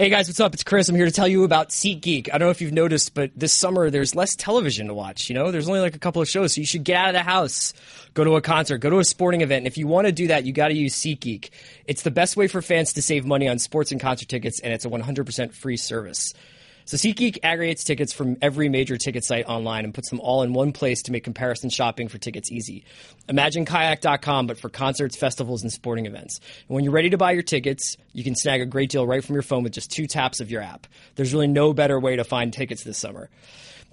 Hey guys, what's up? It's Chris. I'm here to tell you about SeatGeek. I don't know if you've noticed, but this summer there's less television to watch. You know, there's only like a couple of shows, so you should get out of the house, go to a concert, go to a sporting event. And if you want to do that, you got to use SeatGeek. It's the best way for fans to save money on sports and concert tickets, and it's a 100% free service. So SeatGeek aggregates tickets from every major ticket site online and puts them all in one place to make comparison shopping for tickets easy. Imagine kayak.com, but for concerts, festivals, and sporting events. And when you're ready to buy your tickets, you can snag a great deal right from your phone with just two taps of your app. There's really no better way to find tickets this summer.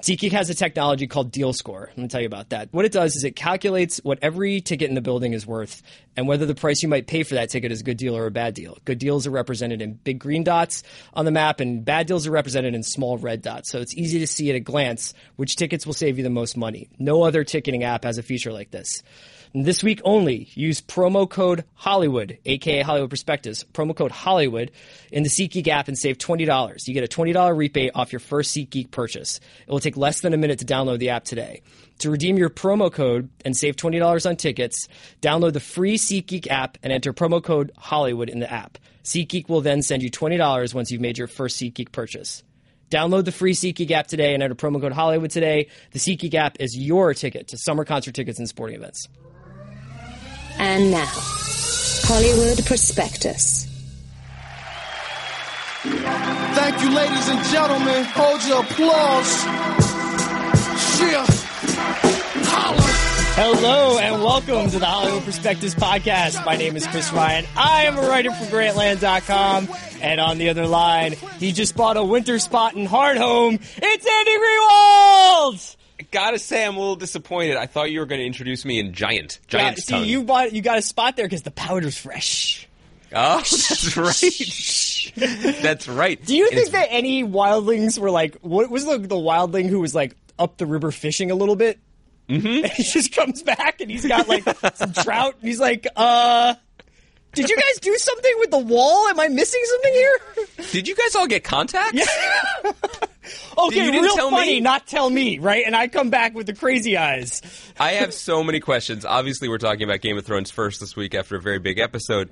SeatGeek has a technology called Deal Score. I'm going to tell you about that. What it does is it calculates what every ticket in the building is worth and whether the price you might pay for that ticket is a good deal or a bad deal. Good deals are represented in big green dots on the map, and bad deals are represented in small red dots, so it's easy to see at a glance which tickets will save you the most money. No other ticketing app has a feature like this. And this week only, use promo code Hollywood, aka Hollywood Prospectus, promo code Hollywood in the SeatGeek app and save $20. You get a $20 rebate off your first SeatGeek purchase. It will take less than a minute to download the app today. To redeem your promo code and save $20 on tickets, download the free SeatGeek app and enter promo code Hollywood in the app. SeatGeek will then send you $20 once you've made your first SeatGeek purchase. Download the free SeatGeek app today and enter promo code Hollywood today. The SeatGeek app is your ticket to summer concert tickets and sporting events. And now, Hollywood Prospectus. Thank you, ladies and gentlemen. Hold your applause. Hello and welcome to the Hollywood Prospectus podcast. My name is Chris Ryan. I am a writer for Grantland.com. And on the other line, he just bought a winter spot in Hardhome. It's Andy Greenwald! Gotta say, I'm a little disappointed. I thought you were going to introduce me in Giant. See, you got a spot there because the powder's fresh. Oh, that's right. That's right. Do you think that any wildlings were like? What was the wildling who was like up the river fishing a little bit? Mm-hmm. And he just comes back and he's got like some trout and he's like, Did you guys do something with the wall? Am I missing something here? Did you guys all get contacts? Yeah. Okay, real funny, not tell me, right? And I come back with the crazy eyes. I have so many questions. Obviously, we're talking about Game of Thrones first this week after a very big episode.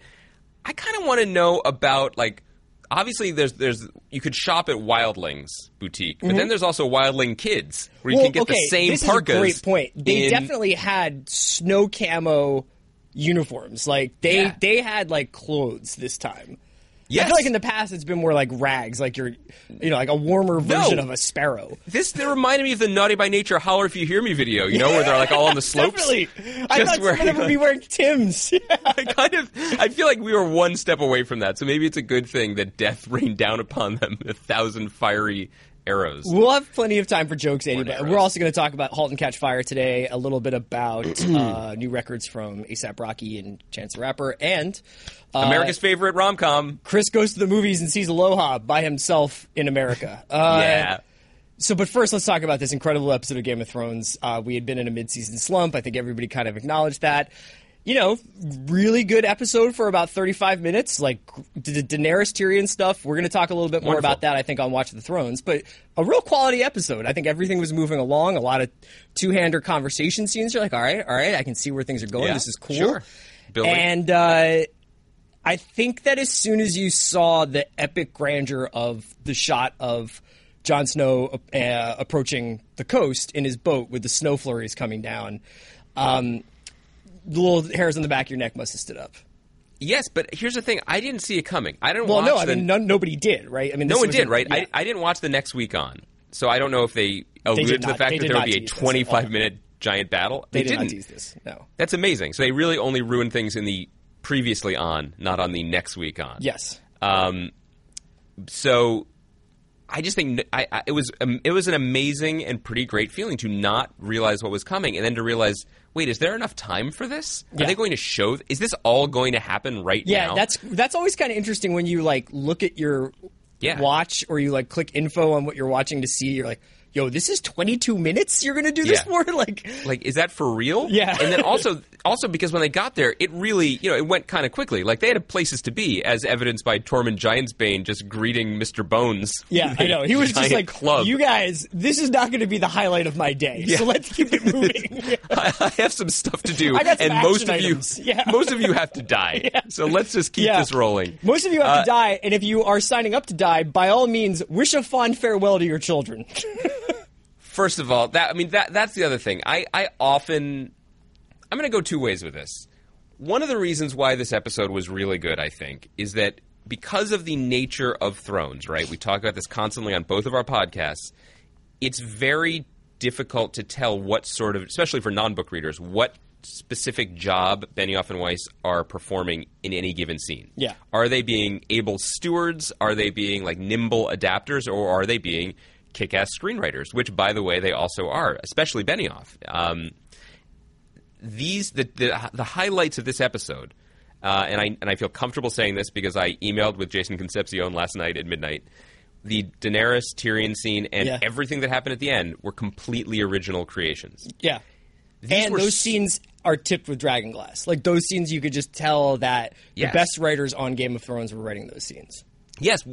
I kind of want to know about, like, obviously there's you could shop at Wildlings Boutique, but then there's also Wildling Kids where you can get the same parkas. This is a great point. They definitely had snow camo uniforms. Like they had like clothes this time. Yes. I feel like in the past it's been more like rags, like you're, you know, like a warmer version of a sparrow. They reminded me of the Naughty by Nature Holler If You Hear Me video, you know, where they're like all on the slopes. Definitely. I thought some of them would be wearing Tim's. Yeah. I feel like we were one step away from that, so maybe it's a good thing that death rained down upon them 1,000 fiery arrows. We'll have plenty of time for jokes, Andy, but we're also going to talk about Halt and Catch Fire today, a little bit about new records from A$AP Rocky and Chance the Rapper, and America's favorite rom-com. Chris goes to the movies and sees Aloha by himself in America. Yeah. So, but first, let's talk about this incredible episode of Game of Thrones. We had been in a mid-season slump. I think everybody kind of acknowledged that. You know, really good episode for about 35 minutes, like the Daenerys Tyrion stuff. We're going to talk a little bit more about that, I think, on Watch the Thrones. But a real quality episode. I think everything was moving along. A lot of two-hander conversation scenes. You're like, all right, I can see where things are going. Yeah, this is cool. Sure. And I think that as soon as you saw the epic grandeur of the shot of Jon Snow approaching the coast in his boat with the snow flurries coming down, the little hairs on the back of your neck must have stood up. Yes, but here's the thing. I didn't see it coming. I didn't watch I mean, nobody did, right? I mean, no one did, right? Yeah. I didn't watch the next week on, so I don't know if they alluded to the fact that there would be a 25-minute giant battle. They didn't tease this, no. That's amazing. So they really only ruined things in the previously on, not on the next week on. Yes. So I just think it was an amazing and pretty great feeling to not realize what was coming and then to realize, wait, is there enough time for this? Yeah. Are they going to show? Is this all going to happen right now? Yeah, that's always kind of interesting when you like look at your watch or you like click info on what you're watching to see. You're like, yo, this is 22 minutes. You're going to do this for? Like, is that for real? Yeah. And then also, Also, because when they got there, it really, you know, it went kind of quickly. Like, they had places to be, as evidenced by Tormund Giantsbane just greeting Mr. Bones. Yeah, I know. He was just like, club. You guys, this is not going to be the highlight of my day, so let's keep it moving. I have some stuff to do, and most of you have to die. Yeah. So let's just keep this rolling. Most of you have to die, and if you are signing up to die, by all means, wish a fond farewell to your children. First of all, that's the other thing. I'm going to go two ways with this. One of the reasons why this episode was really good, I think, is that because of the nature of Thrones, right? We talk about this constantly on both of our podcasts. It's very difficult to tell what sort of, especially for non-book readers, what specific job Benioff and Weiss are performing in any given scene. Yeah. Are they being able stewards? Are they being like nimble adapters? Or are they being kick-ass screenwriters? Which, by the way, they also are, especially Benioff. The highlights of this episode, and I feel comfortable saying this because I emailed with Jason Concepcion last night at midnight, the Daenerys Tyrion scene and everything that happened at the end were completely original creations. Yeah. Those scenes are tipped with dragonglass. Like, those scenes you could just tell that the best writers on Game of Thrones were writing those scenes. Yes,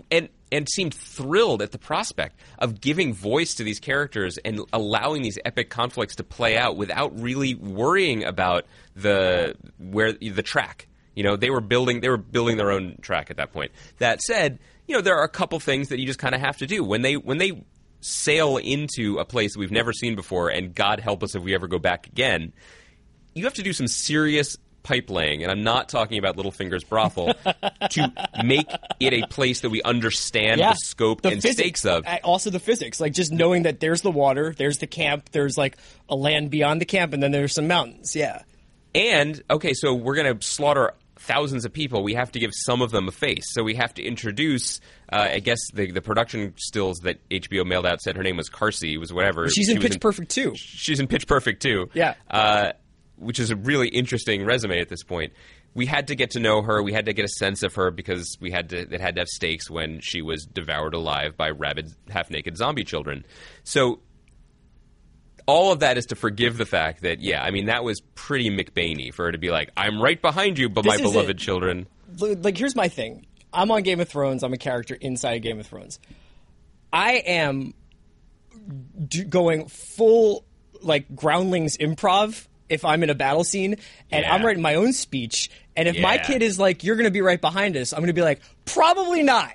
and seemed thrilled at the prospect of giving voice to these characters and allowing these epic conflicts to play out without really worrying about the track. You know, they were building their own track at that point. That said, you know, there are a couple things that you just kind of have to do when they sail into a place we've never seen before, and God help us if we ever go back again. You have to do some serious pipe laying, and I'm not talking about Littlefinger's brothel, to make it a place that we understand the scope and stakes of. Also the physics, like just knowing that there's the water, there's the camp, there's like a land beyond the camp, and then there's some mountains, And, okay, so we're going to slaughter thousands of people. We have to give some of them a face. So we have to introduce, I guess the production stills that HBO mailed out said her name was Carsey, was whatever. She's in Pitch Perfect 2. She's in Pitch Perfect 2. Yeah. Which is a really interesting resume at this point. We had to get to know her. We had to get a sense of her because it had to have stakes when she was devoured alive by rabid, half-naked zombie children. So all of that is to forgive the fact that, that was pretty McBainy for her to be like, I'm right behind you, but my beloved children. Like, here's my thing. I'm on Game of Thrones. I'm a character inside of Game of Thrones. I am going full, like, Groundlings improv if I'm in a battle scene, and I'm writing my own speech, and if my kid is like, you're going to be right behind us, I'm going to be like, probably not.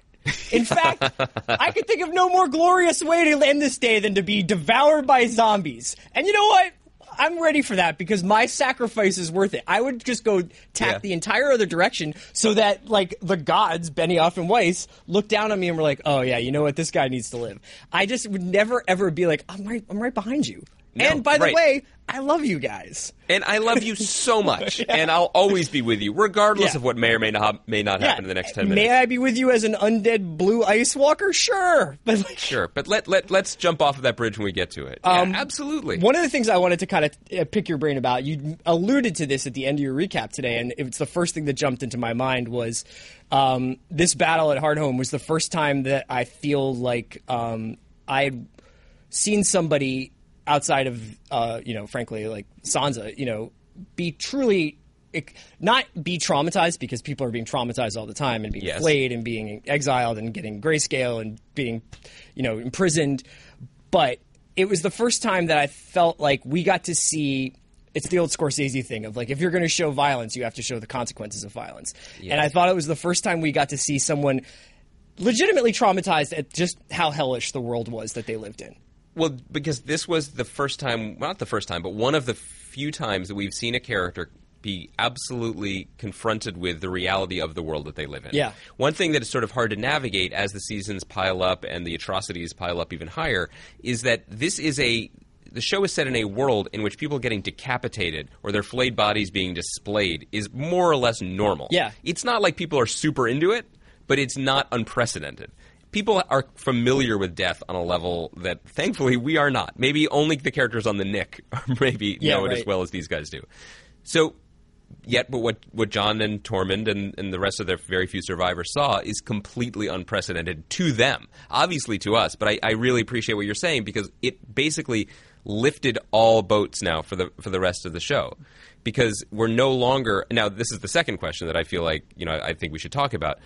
In fact, I could think of no more glorious way to end this day than to be devoured by zombies. And you know what? I'm ready for that because my sacrifice is worth it. I would just go tack the entire other direction so that, like, the gods, Benioff and Weiss, look down on me and were like, oh, yeah, you know what? This guy needs to live. I just would never, ever be like, I'm right behind you. No, and by the way, I love you guys. And I love you so much. And I'll always be with you, regardless of what may or may not happen in the next 10 minutes. May I be with you as an undead blue ice walker? Sure. But let's jump off of that bridge when we get to it. Absolutely. One of the things I wanted to kind of pick your brain about, you alluded to this at the end of your recap today, and it's the first thing that jumped into my mind was this battle at Hardhome was the first time that I feel like I had seen somebody outside of, frankly, like Sansa, be truly not be traumatized, because people are being traumatized all the time and being flayed and being exiled and getting grayscale and being, imprisoned. But it was the first time that I felt like we got to see – it's the old Scorsese thing of like, if you're going to show violence, you have to show the consequences of violence. Yes. And I thought it was the first time we got to see someone legitimately traumatized at just how hellish the world was that they lived in. Well, because this was the first time – well, not the first time, but one of the few times that we've seen a character be absolutely confronted with the reality of the world that they live in. Yeah. One thing that is sort of hard to navigate as the seasons pile up and the atrocities pile up even higher is that this is a – the show is set in a world in which people getting decapitated or their flayed bodies being displayed is more or less normal. Yeah. It's not like people are super into it, but it's not unprecedented. People are familiar with death on a level that, thankfully, we are not. Maybe only the characters on The Nick know it as well as these guys do. So Yet, but what John and Tormund and the rest of their very few survivors saw is completely unprecedented to them. Obviously to us, but I really appreciate what you're saying, because it basically lifted all boats now for the rest of the show. Because we're no longer – now, this is the second question that I feel like, you know, I think we should talk about.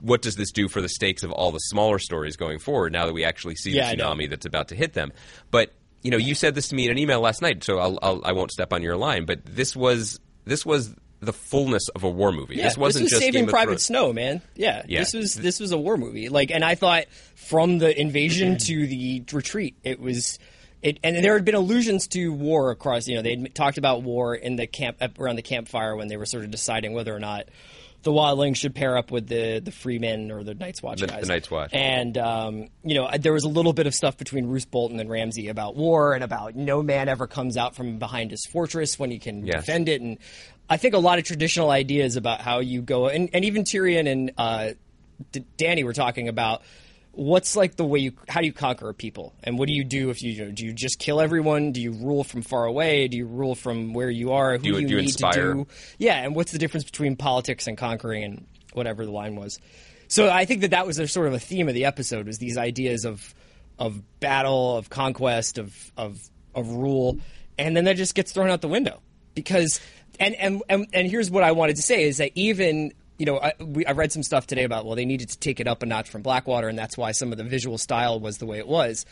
What does this do for the stakes of all the smaller stories going forward now that we actually see the tsunami that's about to hit them? But, you know, you said this to me in an email last night, so I won't step on your line, but this was the fullness of a war movie. Yeah, this wasn't just Saving Private Snow, man. Yeah, yeah. This was a war movie. Like, and I thought from the invasion to the retreat, it was. And there had been allusions to war across. You know, they had talked about war in the camp around the campfire when they were sort of deciding whether or not the wildlings should pair up with the Freemen or the Night's Watch guys. The Night's Watch. And, you know, there was a little bit of stuff between Roose Bolton and Ramsay about war and about no man ever comes out from behind his fortress when he can defend it. And I think a lot of traditional ideas about how you go – and even Tyrion and Danny were talking about what's like the way you – how do you conquer a people? And what do you do if you – do you just kill everyone? Do you rule from far away? Do you rule from where you are? Who do you need inspire? To do? Yeah, and what's the difference between politics and conquering and whatever the line was? So I think that was sort of a theme of the episode, was these ideas of battle, of conquest, of rule. And then that just gets thrown out the window because – and here's what I wanted to say is that even – you know, I read some stuff today about, well, they needed to take it up a notch from Blackwater, and that's why some of the visual style was the way it was.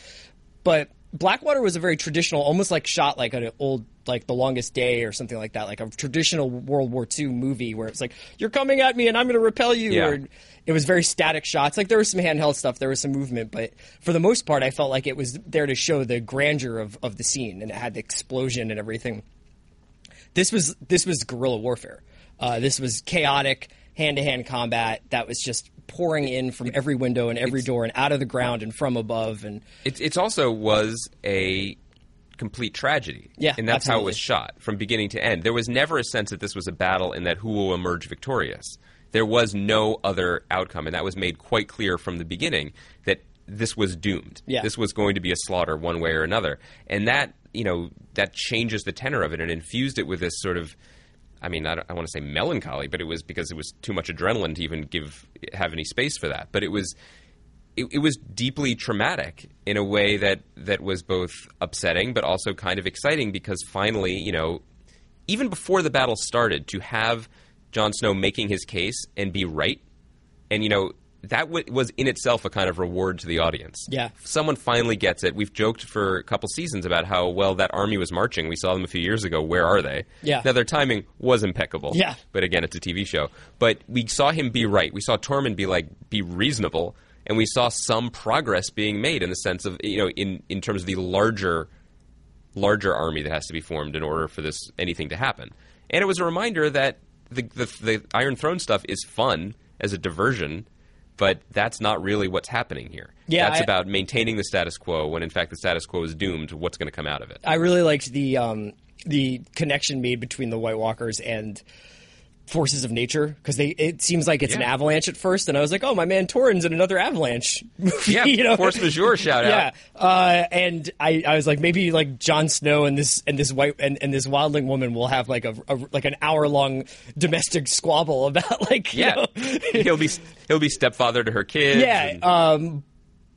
But Blackwater was a very traditional, almost like shot like an old, like The Longest Day or something like that, like a traditional World War II movie where it's like, you're coming at me and I'm going to repel you. Yeah. Or it was very static shots. Like there was some handheld stuff, there was some movement, but for the most part, I felt like it was there to show the grandeur of the scene, and it had the explosion and everything. This was guerrilla warfare. This was chaotic. Hand-to-hand combat that was just pouring in from every window and every door and out of the ground and from above. And it's also was a complete tragedy. Yeah, and that's absolutely how it was shot from beginning to end. There was never a sense that this was a battle and that who will emerge victorious. There was no other outcome, and that was made quite clear from the beginning that this was doomed. Yeah. This was going to be a slaughter one way or another. And that, you know, that changes the tenor of it and infused it with this sort of, I mean, I want to say melancholy, but it was because it was too much adrenaline to even have any space for that. But it was deeply traumatic in a way that was both upsetting but also kind of exciting, because finally, you know, even before the battle started, to have Jon Snow making his case and be right, and, you know, that was in itself a kind of reward to the audience. Yeah. Someone finally gets it. We've joked for a couple seasons about how well that army was marching. We saw them a few years ago. Where are they? Yeah. Now, their timing was impeccable. Yeah. But again, it's a TV show. But we saw him be right. We saw Tormund be reasonable. And we saw some progress being made in the sense of, you know, in terms of the larger army that has to be formed in order for this anything to happen. And it was a reminder that the Iron Throne stuff is fun as a diversion. But that's not really what's happening here. Yeah, that's about maintaining the status quo when, in fact, the status quo is doomed. What's going to come out of it? I really liked the connection made between the White Walkers and forces of nature, because it seems like it's an avalanche at first, and I was like, oh, my man Torrens in another avalanche movie. Yeah, you know? Force majeure shout out. Yeah, and I was like, maybe like Jon Snow and this wildling woman will have like an hour-long domestic squabble about like you know. he'll be stepfather to her kids. Yeah,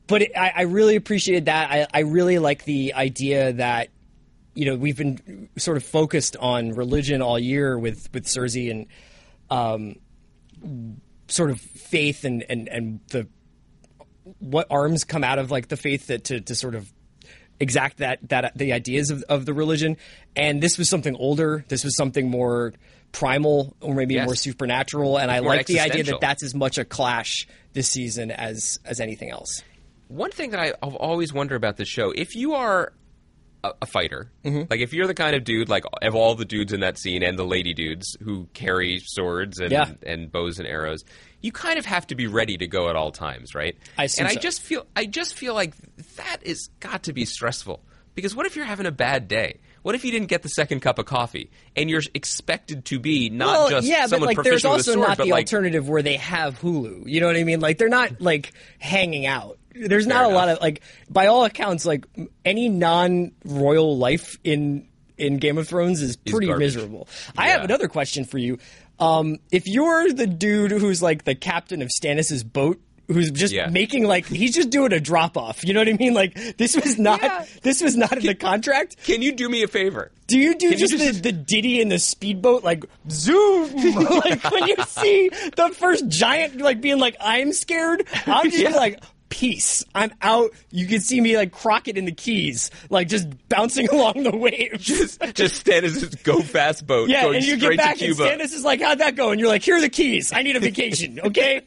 but I really appreciated that. I really like the idea that, you know, we've been sort of focused on religion all year with Cersei and sort of faith and the what arms come out of like the faith that to sort of exact that the ideas of the religion. And this was something older. This was something more primal or maybe more supernatural. And I like the idea that that's as much a clash this season as anything else. One thing that I've always wondered about this show, if you are a fighter. Mm-hmm. Like, if you're the kind of dude, like, of all the dudes in that scene and the lady dudes who carry swords and bows and arrows, you kind of have to be ready to go at all times, right? I just feel like that has got to be stressful. Because what if you're having a bad day? What if you didn't get the second cup of coffee and you're expected to be someone proficient with a sword, but like there's also not the alternative where they have Hulu. You know what I mean? Like, they're not like hanging out. There's not a lot of, like, by all accounts, like, any non-royal life in in Game of Thrones is pretty miserable. Yeah. I have another question for you. If you're the dude who's like the captain of Stannis's boat, who's just making like he's just doing a drop off. You know what I mean? Like this was not this was not in the contract. Can you do me a favor? Do you do the ditty in the speedboat like zoom? Like when you see the first giant like being like I'm scared, I'll just be like peace. I'm out. You can see me like Crockett in the Keys, like just bouncing along the waves. Just Stannis' go fast boat. Yeah, going and you get back and Stannis is like, how'd that go? And you're like, here are the keys. I need a vacation. Okay.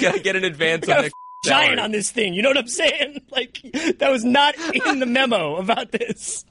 Gotta get an advance on the giant on this thing. You know what I'm saying? Like that was not in the memo about this.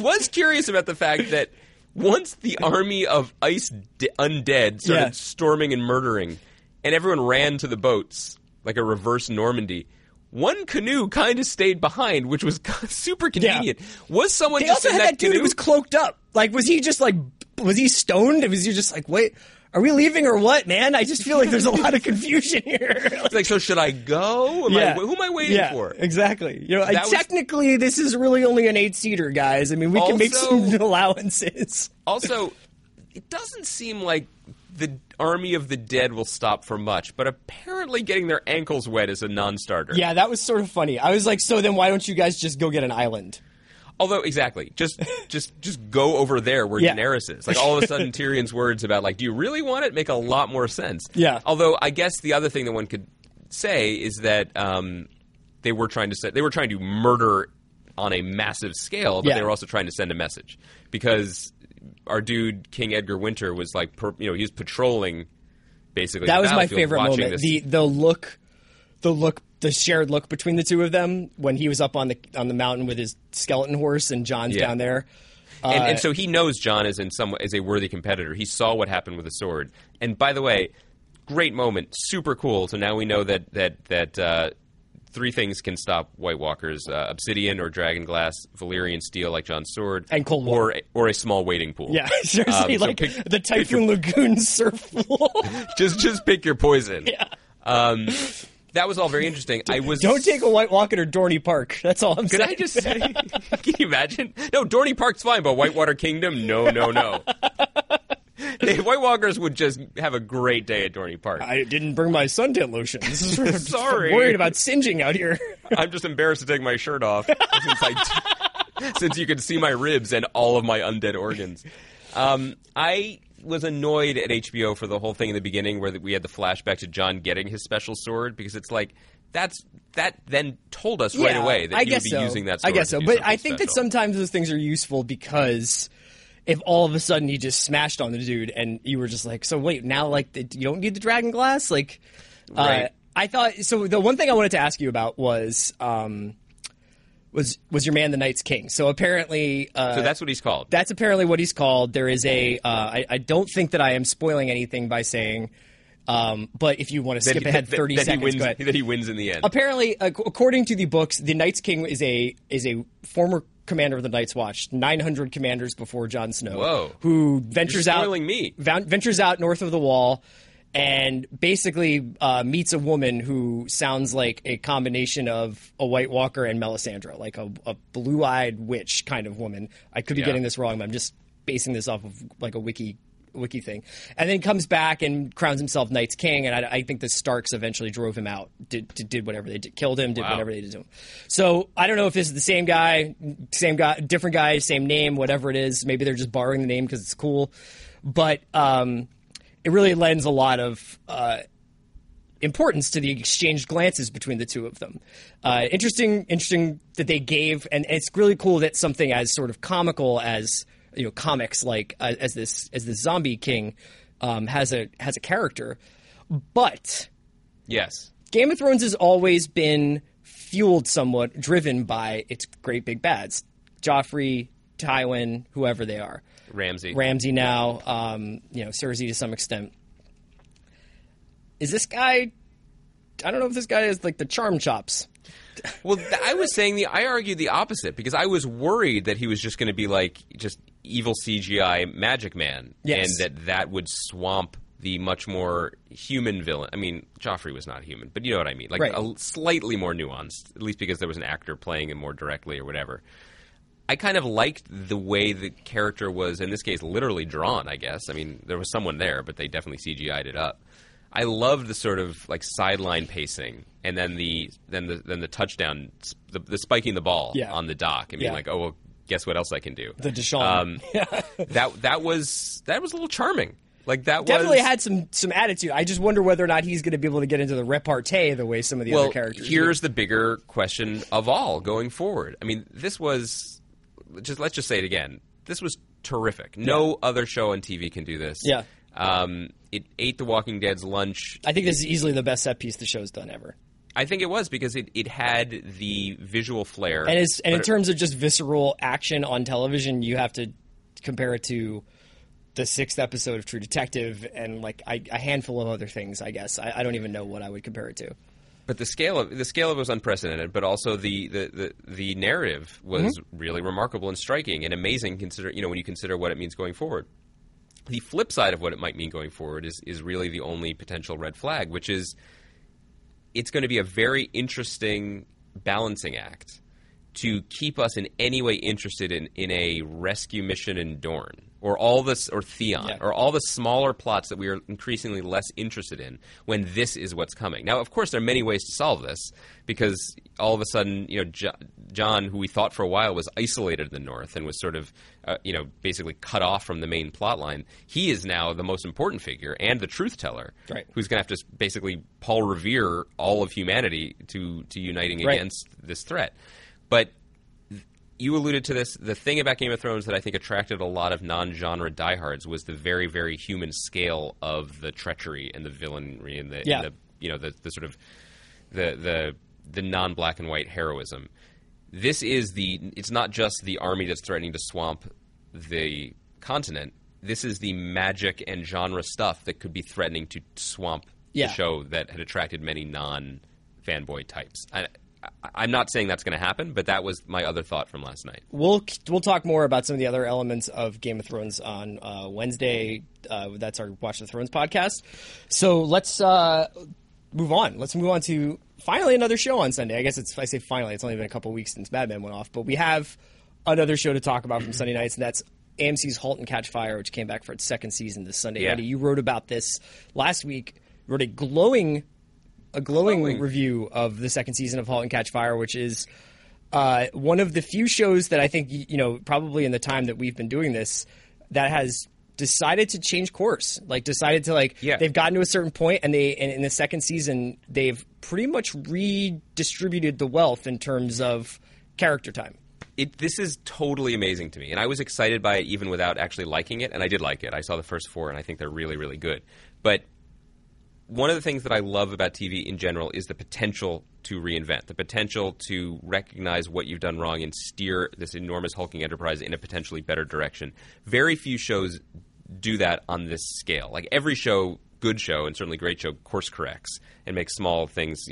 Was curious about the fact that once the army of ice undead started storming and murdering, and everyone ran to the boats like a reverse Normandy. One canoe kind of stayed behind, which was super convenient. Yeah. Was someone they just also in had that dude canoe? Who was cloaked up? Like, was he just like, was he stoned? And was he just like, wait, are we leaving or what, man? I just feel like there's a lot of confusion here. It's like, so should I go? Who am I waiting for? Exactly. You know, technically, this is really only an 8-seater, guys. I mean, we can make some allowances. Also, it doesn't seem like the army of the dead will stop for much, but apparently getting their ankles wet is a non-starter. Yeah, that was sort of funny. I was like, so then why don't you guys just go get an island? Although, exactly, just go over there where Daenerys is. Like, all of a sudden, Tyrion's words about, like, do you really want it? Make a lot more sense. Yeah. Although, I guess the other thing that one could say is that they were trying to murder on a massive scale, but they were also trying to send a message. Because our dude, King Edgar Winter, was like, he was patrolling, basically. That was my favorite moment. This. The look, the shared look between the two of them when he was up on the mountain with his skeleton horse and John's down there. And so he knows John is in some way is a worthy competitor. He saw what happened with the sword. And by the way, great moment, super cool. So now we know that three things can stop White Walkers: obsidian or dragon glass, Valyrian steel like Jon's sword, and cold water, or a small wading pool. Yeah, seriously, like so the Typhoon Lagoon surf pool. just pick your poison. Yeah. That was all very interesting. Don't take a White Walker to Dorney Park. That's all I'm saying. Could I just say? Can you imagine? No, Dorney Park's fine, but Whitewater Kingdom? No. The White Walkers would just have a great day at Dorney Park. I didn't bring my suntan lotion. Sorry. I'm worried about singeing out here. I'm just embarrassed to take my shirt off since you could see my ribs and all of my undead organs. I was annoyed at HBO for the whole thing in the beginning where we had the flashback to John getting his special sword, because it's like that then told us right away that he would be using that sword. I guess so, but I think that sometimes those things are useful because if all of a sudden you just smashed on the dude and you were just like, so wait, now like you don't need the dragon glass? Like, right. I thought – so the one thing I wanted to ask you about was your man the Night's King. So apparently so that's what he's called. That's apparently what he's called. There is a I don't think that I am spoiling anything by saying but if you want to skip ahead 30 seconds, that he wins in the end. Apparently, according to the books, the Night's King is a former commander of the Night's Watch, 900 commanders before Jon Snow. Whoa. Who ventures out north of the Wall and basically meets a woman who sounds like a combination of a White Walker and Melisandre, like a blue-eyed witch kind of woman. I could be getting this wrong, but I'm just basing this off of like a wiki thing. And then comes back and crowns himself Night's King, and I think the Starks eventually drove him out, did whatever they did, killed him, did whatever they did to him. So I don't know if this is the same guy, different guy, same name, whatever it is. Maybe they're just borrowing the name because it's cool. But it really lends a lot of importance to the exchanged glances between the two of them. Interesting that they gave, and it's really cool that something as sort of comical as comics, like as this zombie king has a character. But yes, Game of Thrones has always been fueled somewhat, driven by its great big bads, Joffrey, Tywin, whoever they are. Ramsay now, Cersei to some extent. Is this guy? I don't know if this guy is like the charm chops. Well, I argued the opposite, because I was worried that he was just going to be like just evil CGI magic man, and that would swamp the much more human villain. I mean, Joffrey was not human, but you know what I mean, like slightly more nuanced, at least because there was an actor playing him more directly or whatever. I kind of liked the way the character was, in this case, literally drawn, I guess. I mean, there was someone there, but they definitely CGI'd it up. I loved the sort of like sideline pacing, and then the touchdown, the spiking the ball on the dock. I mean, like, oh, well, guess what else I can do? The Deshaun. That was a little charming. Like that definitely had some attitude. I just wonder whether or not he's going to be able to get into the repartee the way some of the other characters. Here's the bigger question of all going forward. I mean, this was let's just say it again. This was terrific. No other show on TV can do this. Yeah. It ate The Walking Dead's lunch. I think this is easily the best set piece the show's done ever. I think it was because it had the visual flair. And in terms of just visceral action on television, you have to compare it to the sixth episode of True Detective and like a handful of other things, I guess. I don't even know what I would compare it to. But the scale of it was unprecedented, but also the narrative was really remarkable and striking and amazing when you consider what it means going forward. The flip side of what it might mean going forward is really the only potential red flag, which is it's going to be a very interesting balancing act to keep us in any way interested in a rescue mission in Dorne or Theon or all the smaller plots that we are increasingly less interested in when this is what's coming. Now, of course, there are many ways to solve this because all of a sudden, John, who we thought for a while was isolated in the North and was sort of, basically cut off from the main plot line, he is now the most important figure and the truth teller who's going to have to basically Paul Revere all of humanity to uniting against this threat. But you alluded to this. The thing about Game of Thrones that I think attracted a lot of non-genre diehards was the very, very human scale of the treachery and the villainy and the non-black and white heroism. This is it's not just the army that's threatening to swamp the continent. This is the magic and genre stuff that could be threatening to swamp the show that had attracted many non-fanboy types. I'm not saying that's going to happen, but that was my other thought from last night. We'll talk more about some of the other elements of Game of Thrones on Wednesday. That's our Watch the Thrones podcast. So let's move on. Let's move on to finally another show on Sunday. I guess if I say finally, it's only been a couple weeks since Mad Men went off, but we have another show to talk about from Sunday nights, and that's AMC's Halt and Catch Fire, which came back for its second season this Sunday. Yeah. Eddie, you wrote about this last week. You wrote a glowing review of the second season of Halt and Catch Fire, which is one of the few shows that I think, probably in the time that we've been doing this, that has decided to change course. They've gotten to a certain point, and in the second season, they've pretty much redistributed the wealth in terms of character time. This is totally amazing to me, and I was excited by it even without actually liking it, and I did like it. I saw the first four, and I think they're really, really good. But one of the things that I love about TV in general is the potential to reinvent, the potential to recognize what you've done wrong and steer this enormous hulking enterprise in a potentially better direction. Very few shows do that on this scale. Like every show, good show and certainly great show, course corrects and makes small things,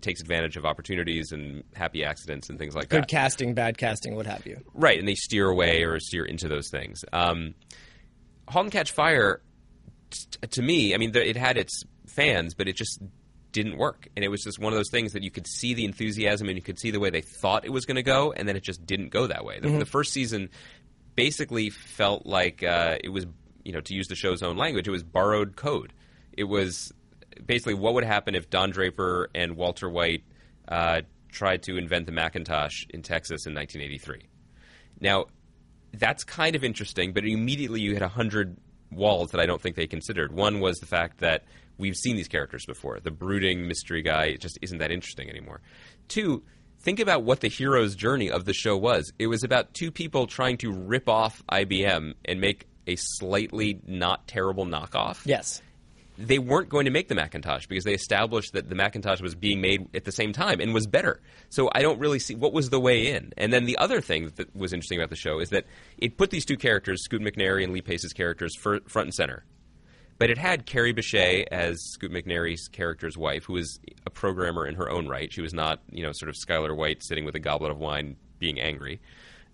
takes advantage of opportunities and happy accidents and things like that. Good casting, bad casting, what have you. Right, and they steer away or steer into those things. Halt and Catch Fire, to me, I mean, it had its fans, but it just didn't work. And it was just one of those things that you could see the enthusiasm and you could see the way they thought it was going to go, and then it just didn't go that way. Mm-hmm. The first season basically felt like it was, to use the show's own language, it was borrowed code. It was basically what would happen if Don Draper and Walter White tried to invent the Macintosh in Texas in 1983. Now, that's kind of interesting, but immediately you hit 100 walls that I don't think they considered. One was the fact that we've seen these characters before. The brooding mystery guy just isn't that interesting anymore. Two, think about what the hero's journey of the show was. It was about two people trying to rip off IBM and make a slightly not terrible knockoff. Yes. They weren't going to make the Macintosh because they established that the Macintosh was being made at the same time and was better. So I don't really see what was the way in. And then the other thing that was interesting about the show is that it put these two characters, Scoot McNairy and Lee Pace's characters, front and center. But it had Carrie Bechet as Scoot McNairy's character's wife, who is a programmer in her own right. She was not, sort of Skylar White sitting with a goblet of wine being angry.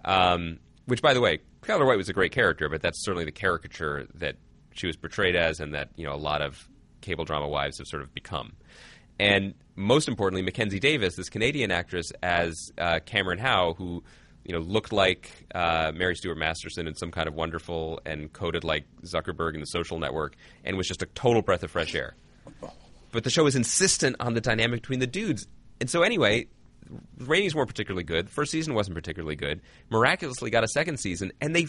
Which, by the way, Skylar White was a great character, but that's certainly the caricature that she was portrayed as and that, a lot of cable drama wives have sort of become. And most importantly, Mackenzie Davis, this Canadian actress, as Cameron Howe, who looked like Mary Stuart Masterson in Some Kind of Wonderful and coded like Zuckerberg in The Social Network and was just a total breath of fresh air. But the show is insistent on the dynamic between the dudes. And so anyway, ratings weren't particularly good. The first season wasn't particularly good. Miraculously got a second season, and they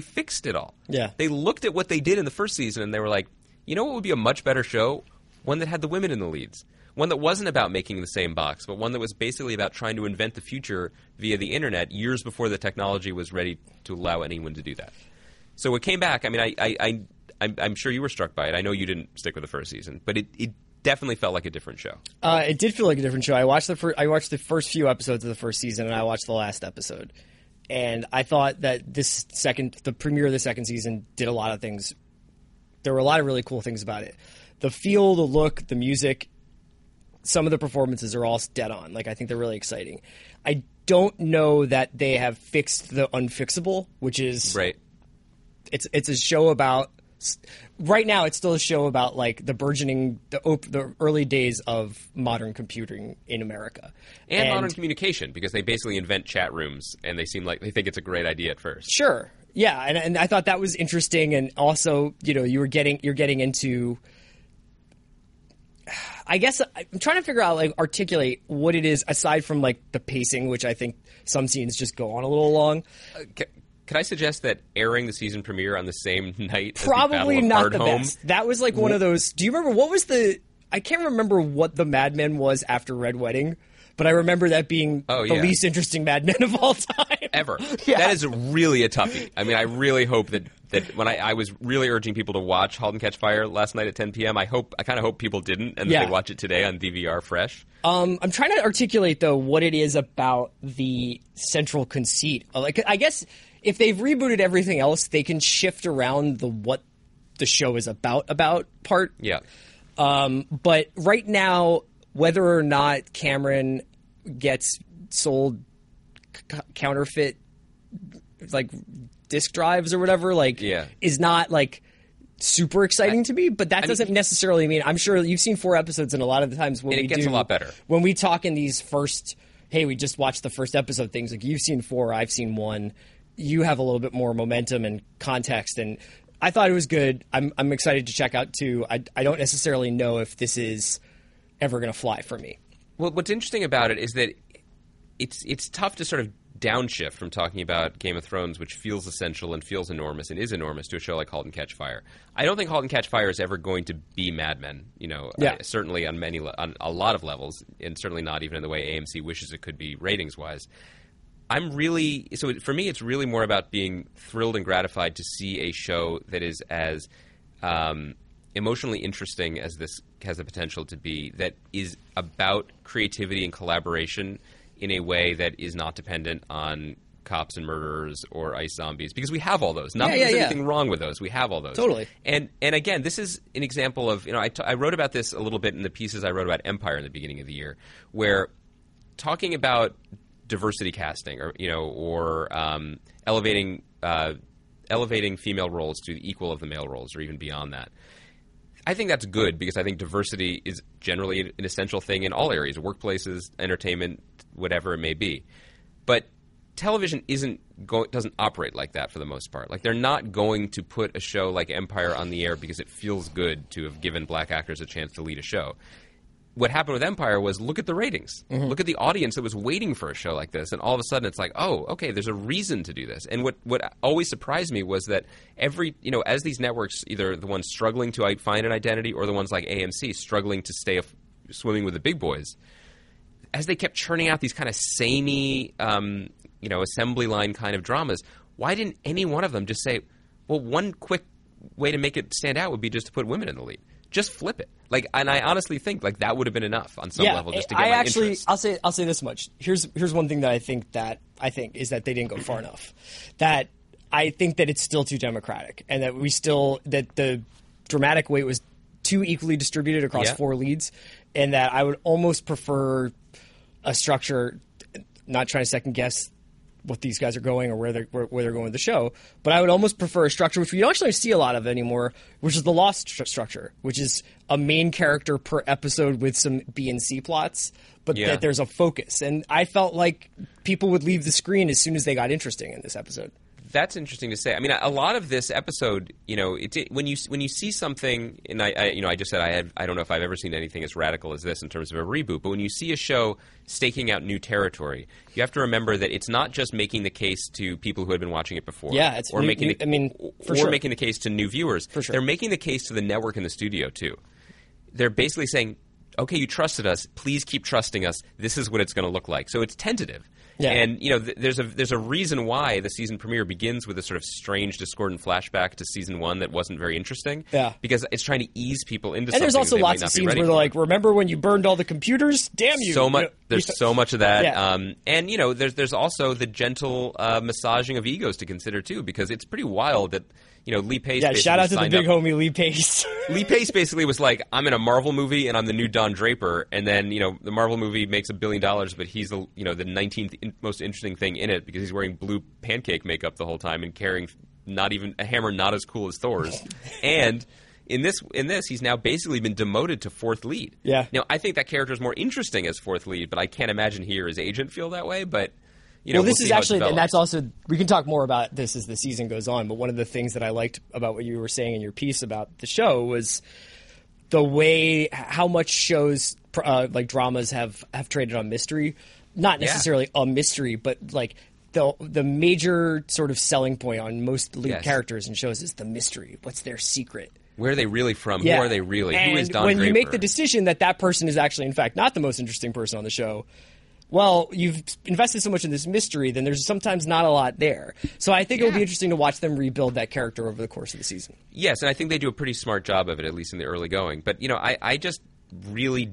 fixed it all. Yeah. They looked at what they did in the first season, and they were like, you know what would be a much better show? One that had the women in the leads. One that wasn't about making the same box, but one that was basically about trying to invent the future via the internet years before the technology was ready to allow anyone to do that. So it came back. I mean, I'm sure you were struck by it. I know you didn't stick with the first season, but it definitely felt like a different show. It did feel like a different show. I watched the first few episodes of the first season, and I watched the last episode. And I thought that the premiere of the second season did a lot of things. There were a lot of really cool things about it. The feel, the look, the music, some of the performances are all dead on. Like, I think they're really exciting. I don't know that they have fixed the unfixable, which is... Right. It's a show about... Right now, it's still a show about, like, the burgeoning, the early days of modern computing in America. And modern communication, because they basically invent chat rooms, and they seem like they think it's a great idea at first. Sure. Yeah, and I thought that was interesting, and also, you're getting into... I guess I'm trying to figure out, articulate what it is, aside from, the pacing, which I think some scenes just go on a little long. Could I suggest that airing the season premiere on the same night probably as the Battle of Hardhome? Best. That was one of those. Do you remember what was the? I can't remember what the Mad Men was after Red Wedding, but I remember that being the least interesting Mad Men of all time ever. Yeah. That is really a toughie. I mean, I really hope that when I was really urging people to watch *Halt and Catch Fire* last night at 10 p.m., I kind of hope people didn't, and that they watch it today on DVR fresh. I'm trying to articulate though what it is about the central conceit. I guess. If they've rebooted everything else, they can shift around what the show is about part. Yeah. But right now, whether or not Cameron gets sold counterfeit disk drives or whatever, is not super exciting to me. But that doesn't necessarily mean. I'm sure you've seen 4 episodes, and a lot of the times when it gets a lot better when we talk in these first. Hey, we just watched the first episode. Things you've seen 4, I've seen 1. You have a little bit more momentum and context, and I thought it was good. I'm excited to check out 2. I don't necessarily know if this is ever going to fly for me. Well, what's interesting about it is that it's tough to sort of downshift from talking about Game of Thrones, which feels essential and feels enormous and is enormous, to a show like Halt and Catch Fire. I don't think Halt and Catch Fire is ever going to be Mad Men, certainly on a lot of levels, and certainly not even in the way AMC wishes it could be ratings-wise. For me, it's really more about being thrilled and gratified to see a show that is as emotionally interesting as this has the potential to be, that is about creativity and collaboration in a way that is not dependent on cops and murderers or ICE zombies, because we have all those. There's anything wrong with those. We have all those. Totally. And again, this is an example of, I wrote about this a little bit in the pieces I wrote about Empire in the beginning of the year, where talking about diversity casting, or elevating female roles to the equal of the male roles, or even beyond that. I think that's good, because I think diversity is generally an essential thing in all areas, workplaces, entertainment, whatever it may be. But television doesn't operate like that for the most part. They're not going to put a show like Empire on the air because it feels good to have given black actors a chance to lead a show. What happened with Empire was, look at the ratings. Mm-hmm. Look at the audience that was waiting for a show like this, and all of a sudden it's like, oh, okay, there's a reason to do this. And what always surprised me was that as these networks, either the ones struggling to find an identity or the ones like AMC struggling to stay swimming with the big boys, as they kept churning out these kind of samey, assembly line kind of dramas, why didn't any one of them just say, well, one quick way to make it stand out would be just to put women in the lead. Just flip it. And I honestly think that would have been enough on some level just to get interest. I'll say this much. Here's one thing that I think is that they didn't go far enough. That I think that it's still too democratic, and that that the dramatic weight was too equally distributed across 4 leads, and that I would almost prefer a structure, not trying to second guess what these guys are going or where they're going with the show. But I would almost prefer a structure, which we don't actually see a lot of anymore, which is the Lost structure, which is a main character per episode with some B and C plots, but that there's a focus. And I felt like people would leave the screen as soon as they got interesting in this episode. That's interesting to say. I mean, a lot of this episode, you know, when you see something, and I just said I don't know if I've ever seen anything as radical as this in terms of a reboot. But when you see a show staking out new territory, you have to remember that it's not just making the case to people who had been watching it before, making the case to new viewers. For sure. They're making the case to the network and the studio too. They're basically saying, okay, you trusted us. Please keep trusting us. This is what it's going to look like. So it's tentative. Yeah. And, you know, there's a reason why the season premiere begins with a sort of strange, discordant flashback to season one that wasn't very interesting. Yeah. Because it's trying to ease people into something. And there's also lots of scenes where they're like, remember when you burned all the computers? Damn you. There's so much of that. Yeah. And, you know, there's also the gentle massaging of egos to consider, too, because it's pretty wild that, you know, Lee Pace... Yeah, shout out to the big homie Lee Pace. Lee Pace basically was like, I'm in a Marvel movie and I'm the new Don Draper. And then, you know, the Marvel movie makes $1 billion, but he's, the 19th most interesting thing in it because he's wearing blue pancake makeup the whole time and carrying not even a hammer not as cool as Thor's. And... In this, he's now basically been demoted to fourth lead. Yeah. Now, I think that character is more interesting as fourth lead, but I can't imagine he or his agent feel that way. But, this is actually – and that's also – we can talk more about this as the season goes on. But one of the things that I liked about what you were saying in your piece about the show was the way – how much shows like dramas have traded on mystery. Not necessarily a mystery, but like – The major sort of selling point on most lead characters in shows is the mystery. What's their secret? Where are they really from? Yeah. Who are they really? And who is Don Draper? You make the decision that person is actually, in fact, not the most interesting person on the show, well, you've invested so much in this mystery, then there's sometimes not a lot there. So I think it'll be interesting to watch them rebuild that character over the course of the season. Yes, and I think they do a pretty smart job of it, at least in the early going. But, I just really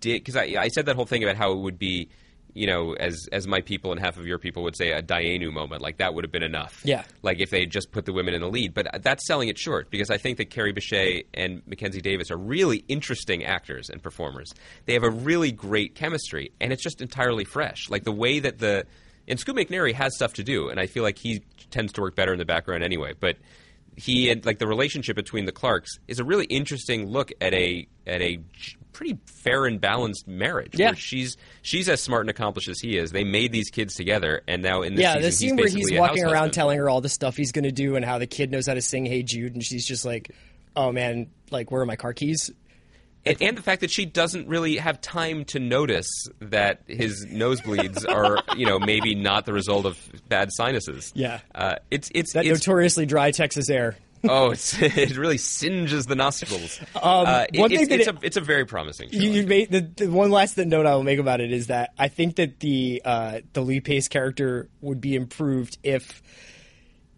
did... Because I said that whole thing about how it would be... as my people and half of your people would say, a Dainu moment, like that would have been enough. Yeah. Like if they had just put the women in the lead. But that's selling it short because I think that Carrie Bechet and Mackenzie Davis are really interesting actors and performers. They have a really great chemistry and it's just entirely fresh. Like the way that and Scoot McNairy has stuff to do and I feel like he tends to work better in the background anyway. But he and like the relationship between the Clarks is a really interesting look at a pretty fair and balanced marriage. Yeah. Where she's as smart and accomplished as he is. They made these kids together, and now in this season, the scene where he's walking around telling her all the stuff he's going to do and how the kid knows how to sing "Hey Jude," and she's just like, "Oh man, like where are my car keys?" And the fact that she doesn't really have time to notice that his nosebleeds are, maybe not the result of bad sinuses. Yeah, it's notoriously dry Texas air. Oh, it really singes the nostrils. It's a very promising show. You made the one last note I will make about it is that I think that the Lee Pace character would be improved if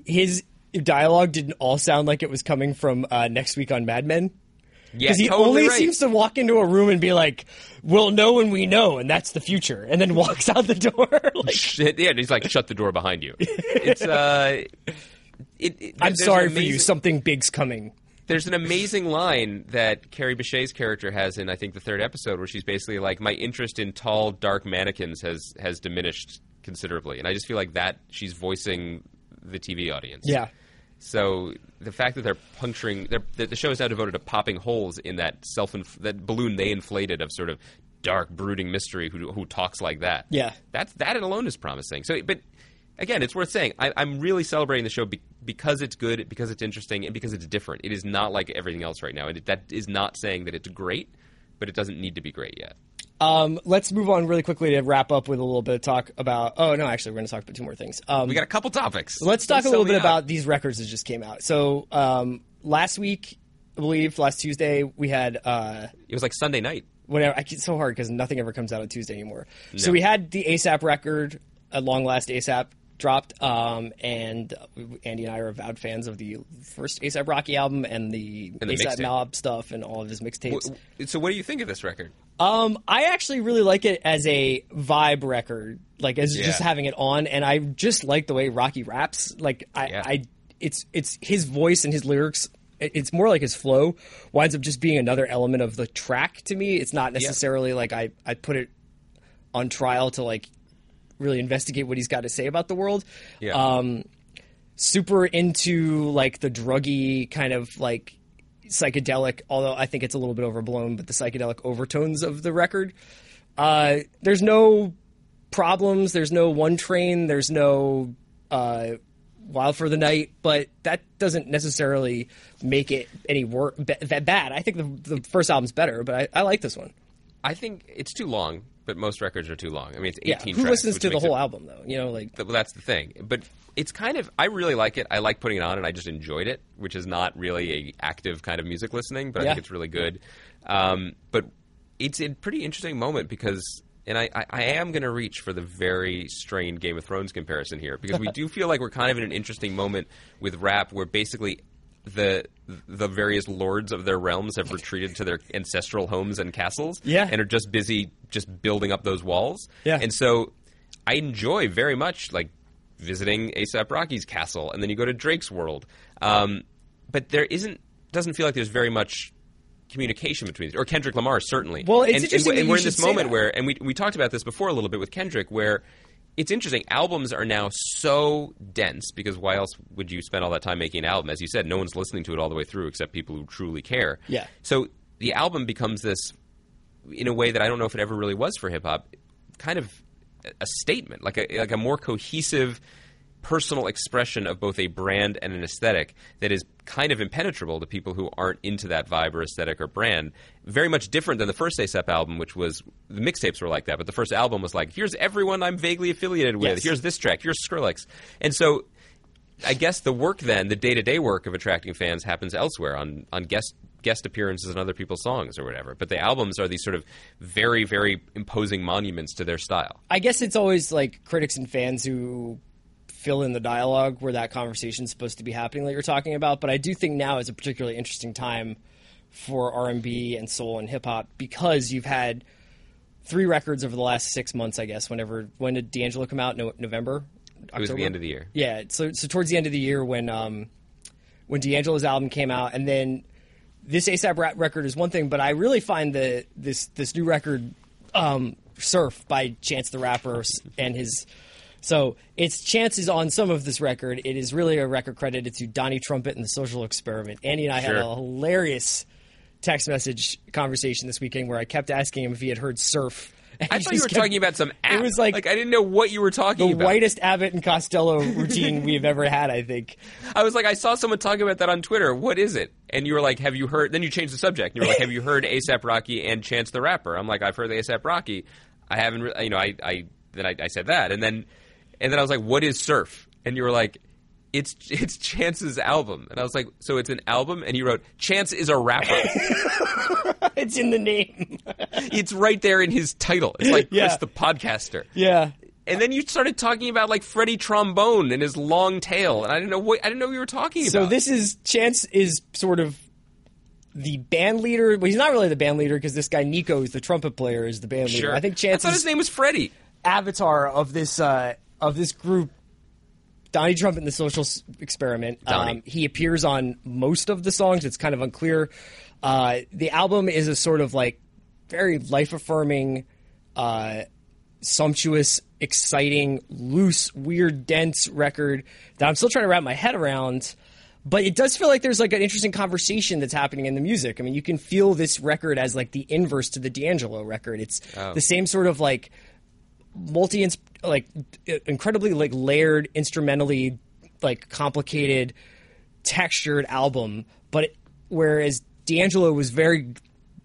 his dialogue didn't all sound like it was coming from Next Week on Mad Men. Because he only seems to walk into a room and be like, we'll know when we know, and that's the future, and then walks out the door. And he's like, shut the door behind you. It's I'm sorry for you, something big's coming. There's an amazing line that Carrie Bechet's character has in, I think, the third episode, where she's basically like, my interest in tall, dark mannequins has diminished considerably. And I just feel like that she's voicing the TV audience. Yeah. So the fact that they're puncturing – the show is now devoted to popping holes in that that balloon they inflated of sort of dark, brooding mystery who talks like that. Yeah. That alone is promising. So, but again, it's worth saying I'm really celebrating the show because it's good, because it's interesting, and because it's different. It is not like everything else right now. And that is not saying that it's great, but it doesn't need to be great yet. Let's move on really quickly to wrap up with a little bit of talk about – oh, no, actually, we're going to talk about two more things. We got a couple topics. Let's talk a little bit about these records that just came out. So last week, I believe, last Tuesday, we had – it was like Sunday night. Whatever. It's so hard because nothing ever comes out on Tuesday anymore. No. So we had the A$AP record, a long-last A$AP dropped, and Andy and I are avowed fans of the first A$AP Rocky album and the A$AP Mob stuff and all of his mixtapes. So what do you think of this record? I actually really like it as a vibe record, like as just having it on, and I just like the way Rocky raps. Like it's his voice and his lyrics. It's more like his flow winds up just being another element of the track to me. It's not necessarily like I put it on trial to like really investigate what he's got to say about the world. Yeah. Super into like the druggy kind of like psychedelic, although I think it's a little bit overblown, but the psychedelic overtones of the record. There's no problems. There's no One Train. There's no Wild for the Night, but that doesn't necessarily make it any that bad. I think the first album's better, but I like this one. I think it's too long, but most records are too long. I mean, it's 18 tracks. Who listens to the whole album, though? You know, like that's the thing. But it's kind of – I really like it. I like putting it on, and I just enjoyed it, which is not really a active kind of music listening, but I think it's really good. But it's a pretty interesting moment because – and I am going to reach for the very strained Game of Thrones comparison here because we do feel like we're kind of in an interesting moment with rap where basically the various lords of their realms have retreated to their ancestral homes and castles and are just busy just building up those walls. Yeah. And so I enjoy very much like visiting A$AP Rocky's castle and then you go to Drake's world. But there doesn't feel like there's very much communication between or Kendrick Lamar certainly. Well, it's interesting. And we're in this moment where, and we talked about this before a little bit with Kendrick, where it's interesting. Albums are now so dense because why else would you spend all that time making an album? As you said, no one's listening to it all the way through except people who truly care. Yeah. So the album becomes this, in a way that I don't know if it ever really was for hip hop, kind of a statement, like a more cohesive personal expression of both a brand and an aesthetic that is kind of impenetrable to people who aren't into that vibe or aesthetic or brand. Very much different than the first A$AP album, which was the mixtapes were like that, but the first album was like, here's everyone I'm vaguely affiliated with. Yes. Here's this track. Here's Skrillex. And so I guess the work then, the day-to-day work of attracting fans happens elsewhere on guest appearances and other people's songs or whatever. But the albums are these sort of very, very imposing monuments to their style. I guess it's always like critics and fans who fill in the dialogue where that conversation's supposed to be happening that you're talking about. But I do think now is a particularly interesting time for R&B and soul and hip-hop because you've had three records over the last 6 months, I guess, when did D'Angelo come out? November? October? It was the end of the year. Yeah, so towards the end of the year when D'Angelo's album came out. And then this A$AP record is one thing, but I really find that this new record, Surf, by Chance the Rapper and his... So it's Chance's on some of this record. It is really a record credited to Donnie Trumpet and the Social Experiment. Andy and I had a hilarious text message conversation this weekend where I kept asking him if he had heard Surf. I thought you were talking about some app. It was like I didn't know what you were talking about. The whitest Abbott and Costello routine we have ever had, I think. I was like, I saw someone talking about that on Twitter. What is it? And you were like, have you heard? Then you changed the subject. And you were like, have you heard A$AP Rocky and Chance the Rapper? I'm like, I've heard A$AP Rocky. I haven't really, you know, I said that. And then I was like, what is Surf? And you were like, it's Chance's album. And I was like, so it's an album? And you wrote, Chance is a rapper. It's in the name. It's right there in his title. It's like Chris the Podcaster. Yeah. And then you started talking about like Freddie Trombone and his long tail. And I didn't know what you were talking about. So this is, Chance is sort of the band leader. Well, he's not really the band leader because this guy Nico, who's the trumpet player, is the band leader. Sure. I think Chance I thought his name was Freddie. Avatar of this group, Donnie Trumpet and the Social Experiment. He appears on most of the songs. It's kind of unclear. The album is a sort of like very life-affirming, sumptuous, exciting, loose, weird, dense record that I'm still trying to wrap my head around. But it does feel like there's like an interesting conversation that's happening in the music. I mean, you can feel this record as like the inverse to the D'Angelo record. It's the same sort of like incredibly like layered, instrumentally like complicated, textured album. But whereas D'Angelo was very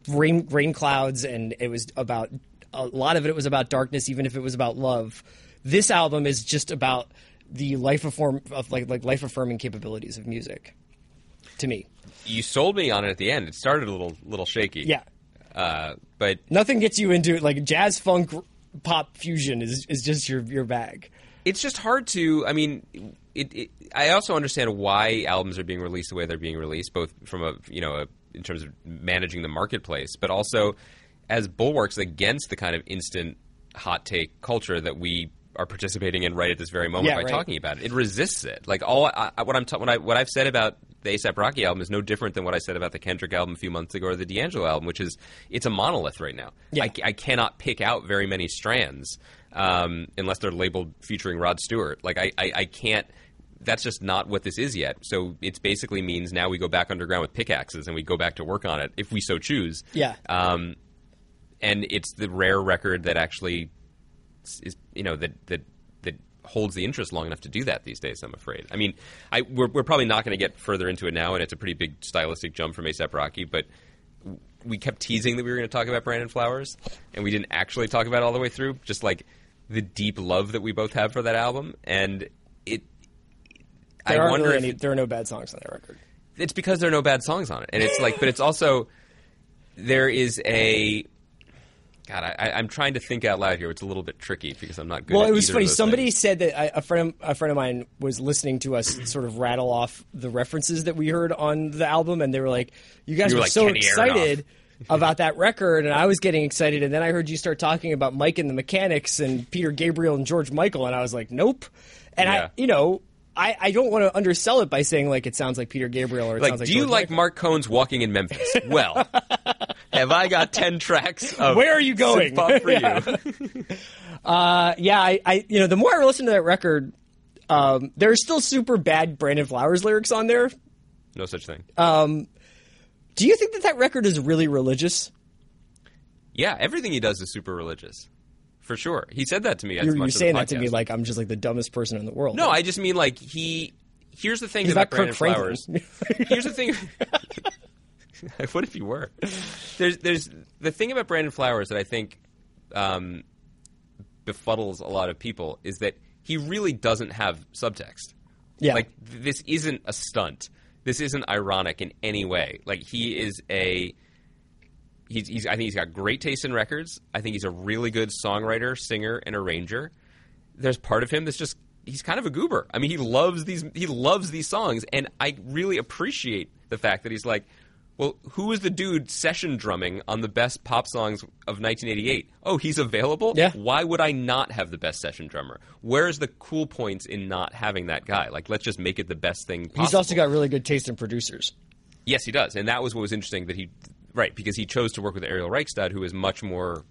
rain clouds, and it was about a lot of it was about darkness, even if it was about love. This album is just about the life affirming capabilities of music. To me, you sold me on it at the end. It started a little shaky, but nothing gets you into it like jazz funk. Pop fusion is just your bag. It's just hard to. I mean, I also understand why albums are being released the way they're being released, both from in terms of managing the marketplace, but also as bulwarks against the kind of instant hot take culture that we are participating in right at this very moment talking about it. It resists it. Like all what I've said about the A$AP Rocky album is no different than what I said about the Kendrick album a few months ago or the D'Angelo album, which is it's a monolith right now. Yeah. I cannot pick out very many strands unless they're labeled featuring Rod Stewart. Like I can't. That's just not what this is yet. So it basically means now we go back underground with pickaxes and we go back to work on it if we so choose. Yeah. And it's the rare record that actually is, you know, that holds the interest long enough to do that these days, I'm afraid. I mean, we're probably not going to get further into it now, and it's a pretty big stylistic jump from A$AP Rocky, but we kept teasing that we were going to talk about Brandon Flowers, and we didn't actually talk about it all the way through, just like the deep love that we both have for that album. And there are no bad songs on that record. It's because there are no bad songs on it. And it's like, but it's also, there is a, God, I'm trying to think out loud here. It's a little bit tricky because I'm not good. Well, it was funny. Somebody said that a friend of mine was listening to us sort of rattle off the references that we heard on the album, and they were like, "You guys were so excited about that record," and I was getting excited, and then I heard you start talking about Mike and the Mechanics and Peter Gabriel and George Michael, and I was like, "Nope." And yeah. I don't want to undersell it by saying, like, it sounds like Peter Gabriel or it sounds like do George you like Michael. Mark Cohn's Walking in Memphis? Well, have I got 10 tracks of Where Are You Going? Pop for yeah. you. The more I listen to that record, there are still super bad Brandon Flowers lyrics on there. No such thing. Do you think that record is really religious? Yeah, everything he does is super religious. For sure. He said that to me. You're saying that to me like I'm just like the dumbest person in the world. No, I just mean like here's the thing about Brandon Flowers. Here's the thing. What if you were? There's the thing about Brandon Flowers that I think befuddles a lot of people is that he really doesn't have subtext. Yeah. Like this isn't a stunt. This isn't ironic in any way. Like he is a... I think he's got great taste in records. I think he's a really good songwriter, singer, and arranger. There's part of him that's just he's kind of a goober. I mean, he loves these songs, and I really appreciate the fact that he's like, well, who is the dude session drumming on the best pop songs of 1988? Oh, he's available? Yeah. Why would I not have the best session drummer? Where's the cool points in not having that guy? Like, let's just make it the best thing possible. He's also got really good taste in producers. Yes, he does, and that was what was interesting that he... Right, because he chose to work with Ariel Reichstad, who is much more,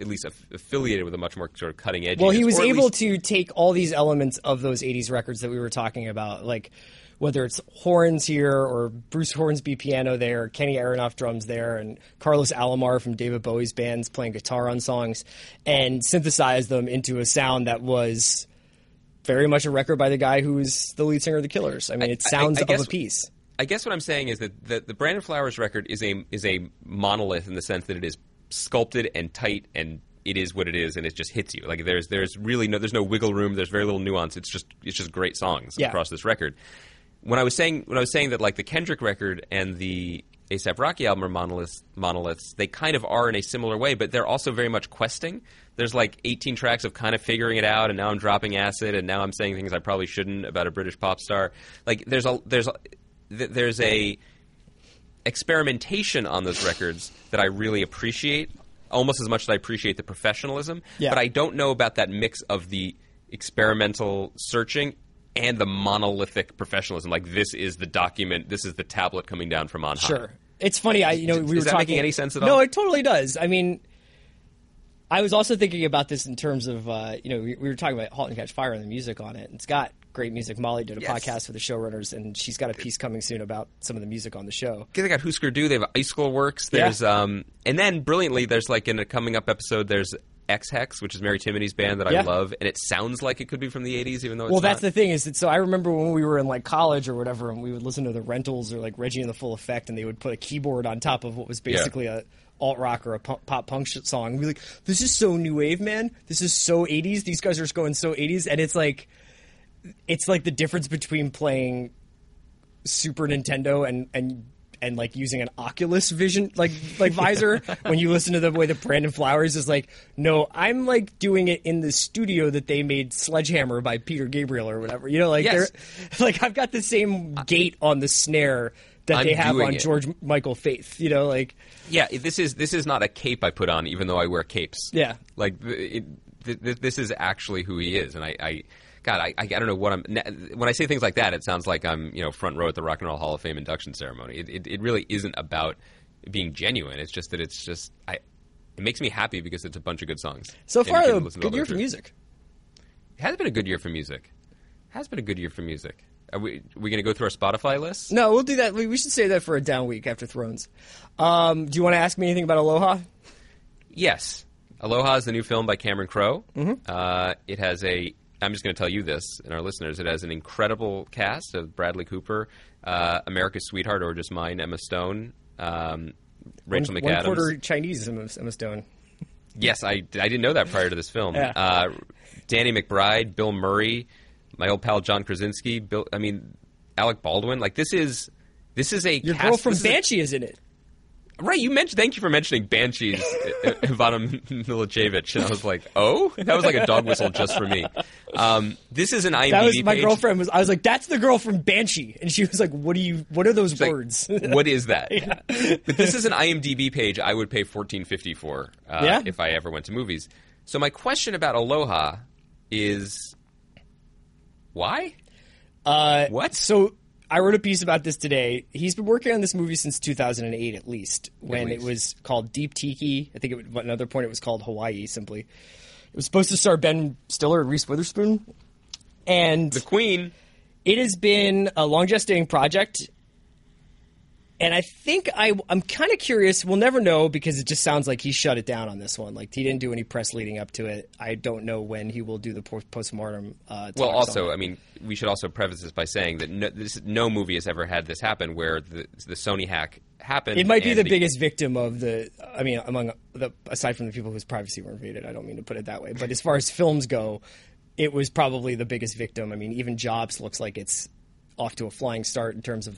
at least affiliated with a much more sort of cutting edge. Well, he was able to take all these elements of those 80s records that we were talking about, like whether it's horns here or Bruce Hornsby piano there, Kenny Aronoff drums there, and Carlos Alomar from David Bowie's band's playing guitar on songs, and synthesize them into a sound that was very much a record by the guy who was the lead singer of The Killers. I mean, it sounds of a piece. I guess what I'm saying is that the Brandon Flowers record is a monolith in the sense that it is sculpted and tight, and it is what it is, and it just hits you. Like there's really there's no wiggle room. There's very little nuance. It's just great songs yeah. across this record. When I was saying that like the Kendrick record and the A$AP Rocky album are monoliths, they kind of are in a similar way, but they're also very much questing. There's like 18 tracks of kind of figuring it out, and now I'm dropping acid, and now I'm saying things I probably shouldn't about a British pop star. Like there's a experimentation on those records that I really appreciate, almost as much as I appreciate the professionalism. Yeah. But I don't know about that mix of the experimental searching and the monolithic professionalism. Like this is the document, this is the tablet coming down from on high. Sure, it's funny. Is that making any sense at all? No, it totally does. I mean, I was also thinking about this in terms of we were talking about *Halt and Catch Fire* and the music on it. And it's got great music. Molly did a podcast with the showrunners, and she's got a piece coming soon about some of the music on the show. They got Husker Du. They have Ice School Works. There's and then brilliantly, there's like in a coming up episode, there's X Hex, which is Mary Timony's band that I love, and it sounds like it could be from the '80s, even though it's not. Well, that's the thing is that so I remember when we were in like college or whatever, and we would listen to the Rentals or like Reggie and the Full Effect, and they would put a keyboard on top of what was basically a alt rock or a pop punk song. We're like, this is so new wave, man. This is so 80s. These guys are going so 80s. And it's like the difference between playing Super Nintendo and like using an Oculus Vision like visor when you listen to the way that Brandon Flowers is like, no, I'm like doing it in the studio that they made Sledgehammer by Peter Gabriel or whatever. You know, like I've got the same gate on the snare that I'm they have on it. George Michael Faith, you know, like. Yeah, this is not a cape I put on, even though I wear capes. Yeah, like this is actually who he is, and I don't know what I'm – when I say things like that, it sounds like I'm, you know, front row at the Rock and Roll Hall of Fame induction ceremony. It really isn't about being genuine. It's just that it makes me happy because it's a bunch of good songs. So far, though, good year for music. It has been a good year for music. Are we going to go through our Spotify list? No, we'll do that. We should save that for a down week after Thrones. Do you want to ask me anything about Aloha? Yes. Aloha is the new film by Cameron Crowe. Mm-hmm. It has a – I'm just going to tell you this and our listeners. It has an incredible cast of Bradley Cooper, America's Sweetheart, or Just Mine, Emma Stone, Rachel McAdams. One quarter Chinese is Emma Stone. Yes, I didn't know that prior to this film. Yeah. Danny McBride, Bill Murray, my old pal John Krasinski, Alec Baldwin. Like this is a your cast. Girl from Banshee is in it. Right, you mentioned. Thank you for mentioning Banshee's Ivana Milicevic, and I was like, "Oh, that was like a dog whistle just for me." This is an IMDb. That was my page. Girlfriend. I was like, "That's the girl from Banshee," and she was like, "What do you? What are those She's words? Like, what is that?" Yeah. But this is an IMDb page. I would pay $14.50 for if I ever went to movies. So my question about Aloha is, why? What? So. I wrote a piece about this today. He's been working on this movie since 2008 at least, it was called Deep Tiki. I think at another point it was called Hawaii simply. It was supposed to star Ben Stiller and Reese Witherspoon. And the Queen. It has been a long gestating project. And I think I'm kind of curious. We'll never know because it just sounds like he shut it down on this one. Like he didn't do any press leading up to it. I don't know when he will do the postmortem. Well, also, we should also preface this by saying that no movie has ever had this happen where the Sony hack happened. It might be the biggest victim of the. Aside from the people whose privacy were invaded, I don't mean to put it that way. But as far as films go, it was probably the biggest victim. I mean, even Jobs looks like it's off to a flying start in terms of.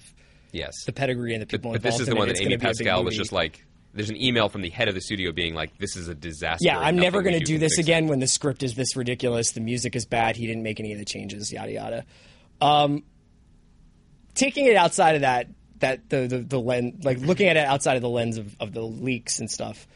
Yes. The pedigree and the people involved. But this is the one that Amy Pascal was just like, there's an email from the head of the studio being like, this is a disaster. Yeah, I'm never going to do this again when the script is this ridiculous. The music is bad. He didn't make any of the changes, yada, yada. Taking it outside of that the lens, like looking at it outside of the lens of the leaks and stuff,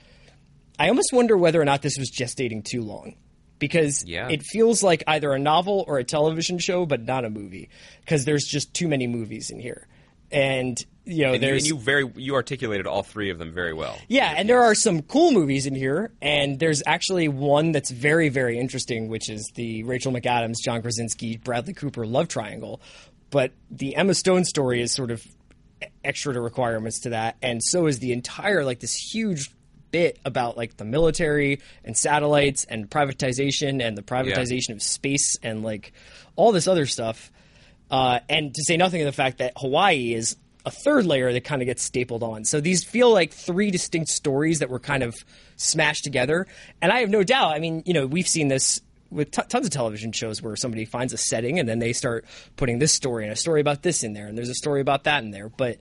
I almost wonder whether or not this was gestating too long. Because it feels like either a novel or a television show, but not a movie. Because there's just too many movies in here. And you know, you articulated all three of them very well. Yeah, and there are some cool movies in here, and there's actually one that's very, very interesting, which is the Rachel McAdams, John Krasinski, Bradley Cooper love triangle. But the Emma Stone story is sort of extra to requirements to that, and so is the entire like this huge bit about like the military and satellites and privatization and the privatization of space and like all this other stuff. And to say nothing of the fact that Hawaii is a third layer that kind of gets stapled on. So these feel like three distinct stories that were kind of smashed together. And I have no doubt, we've seen this with tons of television shows where somebody finds a setting and then they start putting this story and a story about this in there and there's a story about that in there. But,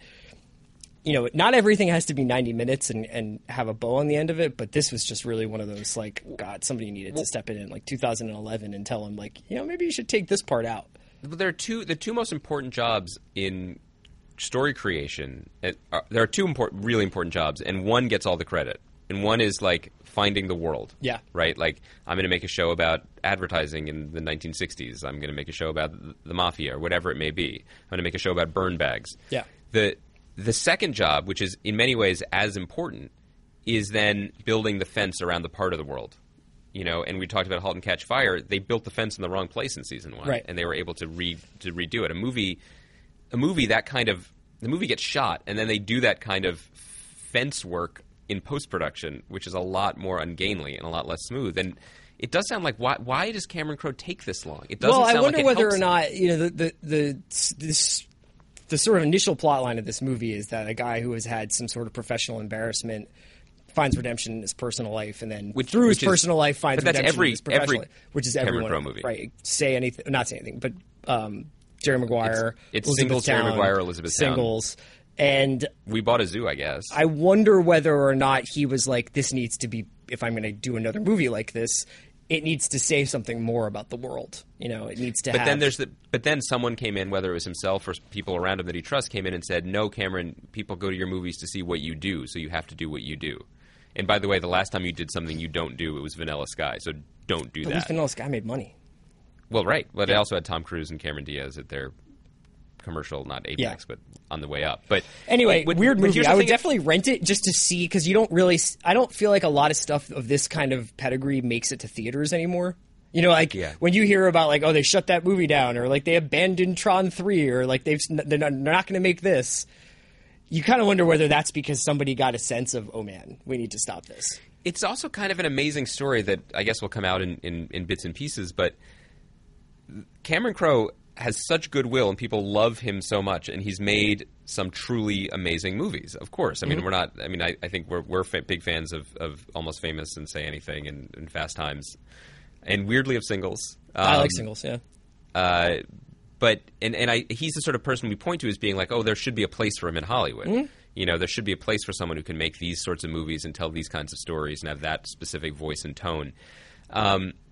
you know, not everything has to be 90 minutes and have a bow on the end of it. But this was just really one of those like, God, somebody needed to step in like 2011 and tell him like, you know, maybe you should take this part out. There are the two most important jobs in story creation. There are two really important jobs, and one gets all the credit. And one is like finding the world. Yeah. Right? Like I'm going to make a show about advertising in the 1960s. I'm going to make a show about the mafia or whatever it may be. I'm going to make a show about burn bags. Yeah. The second job, which is in many ways as important, is then building the fence around the part of the world. You know, and we talked about Halt and Catch Fire. They built the fence in the wrong place in season one, right. And they were able to redo it. A movie that kind of the movie gets shot, and then they do that kind of fence work in post production, which is a lot more ungainly and a lot less smooth. And it does sound like why does Cameron Crowe take this long? It doesn't. Well, I wonder whether or not the sort of initial plot line of this movie is that a guy who has had some sort of professional embarrassment. Finds redemption in his personal life, and then finds redemption in his professional life, which is every Cameron Crowe movie. Right? Not say anything, but Jerry Maguire, it's singles, Town, Jerry Maguire, Elizabeth singles, Town. And We Bought a Zoo, I guess. I wonder whether or not he was like, this needs to be. If I'm going to do another movie like this, it needs to say something more about the world. You know, it needs to have... But then someone came in, whether it was himself or people around him that he trusts, came in and said, no, Cameron, people go to your movies to see what you do, so you have to do what you do. And by the way, the last time you did something you don't do, it was Vanilla Sky, so don't do that. At least Vanilla Sky made money. Well, right. But they also had Tom Cruise and Cameron Diaz at their commercial, not Apex, but on the way up. But anyway, weird movie. I would definitely rent it just to see, because you don't really – I don't feel like a lot of stuff of this kind of pedigree makes it to theaters anymore. You know, like when you hear about like, oh, they shut that movie down, or like they abandoned Tron 3, or like they're not going to make this. You kind of wonder whether that's because somebody got a sense of, oh, man, we need to stop this. It's also kind of an amazing story that I guess will come out in bits and pieces, but Cameron Crowe has such goodwill and people love him so much, and he's made some truly amazing movies, of course. I mean, we're not – I mean, I think we're big fans of Almost Famous and Say Anything and Fast Times, and weirdly of Singles. I like Singles, yeah. But he's the sort of person we point to as being like, oh, there should be a place for him in Hollywood. Mm-hmm. You know, there should be a place for someone who can make these sorts of movies and tell these kinds of stories and have that specific voice and tone.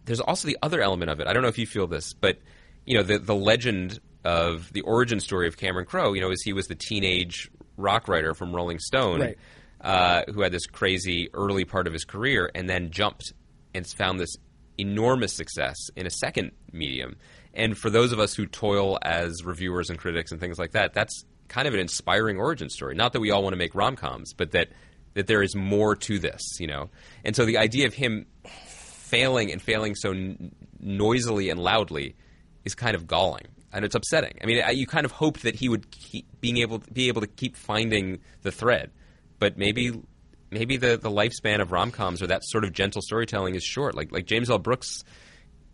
There's also the other element of it. I don't know if you feel this, but, you know, the legend of the origin story of Cameron Crowe, you know, is he was the teenage rock writer from Rolling Stone, right, who had this crazy early part of his career and then jumped and found this enormous success in a second medium. And for those of us who toil as reviewers and critics and things like that, that's kind of an inspiring origin story. Not that we all want to make rom-coms, but that there is more to this, you know. And so the idea of him failing so noisily and loudly is kind of galling, and it's upsetting. I mean, you kind of hoped that he would keep be able to keep finding the thread, but maybe the lifespan of rom-coms or that sort of gentle storytelling is short. Like James L. Brooks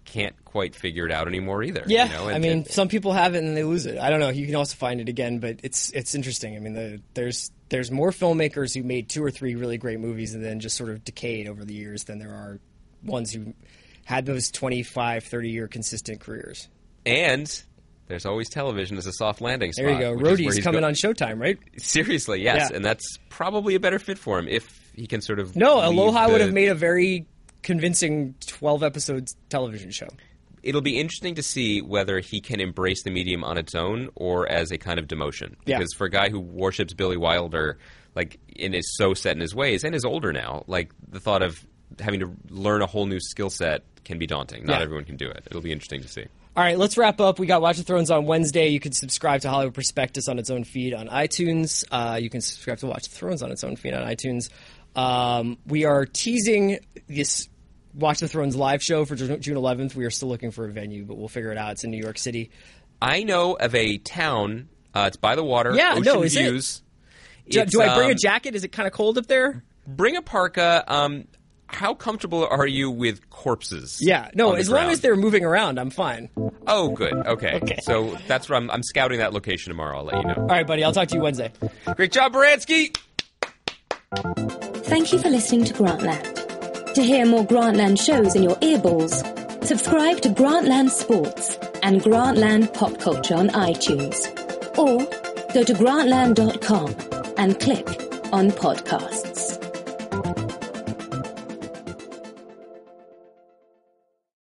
can't quite figure it out anymore either. Yeah, you know? I mean, some people have it and they lose it. I don't know. You can also find it again, but it's interesting. I mean, there's more filmmakers who made two or three really great movies and then just sort of decayed over the years than there are ones who had those 25, 30-year consistent careers. And there's always television as a soft landing spot. There you go. Roadie's coming on Showtime, right? Seriously, yes. Yeah. And that's probably a better fit for him if he can sort of... No, Aloha would have made a very... convincing 12-episode television show. It'll be interesting to see whether he can embrace the medium on its own or as a kind of demotion. Because for a guy who worships Billy Wilder, like, and is so set in his ways and is older now, like, the thought of having to learn a whole new skill set can be daunting. Not everyone can do it. It'll be interesting to see. All right, let's wrap up. We got Watch the Thrones on Wednesday. You can subscribe to Hollywood Prospectus on its own feed on iTunes. You can subscribe to Watch the Thrones on its own feed on iTunes. We are teasing this Watch the Thrones live show for June 11th. We are still looking for a venue, but we'll figure it out. It's in New York City. I know of a town. It's by the water. Yeah, ocean no, is views. It? Do I bring a jacket? Is it kind of cold up there? Bring a parka. How comfortable are you with corpses? Yeah, no, as long as they're moving around, I'm fine. Oh, good. Okay. So that's where I'm scouting that location tomorrow. I'll let you know. All right, buddy. I'll talk to you Wednesday. Great job, Baranski. Thank you for listening to Grantland. To hear more Grantland shows in your earballs, subscribe to Grantland Sports and Grantland Pop Culture on iTunes. Or go to grantland.com and click on podcasts.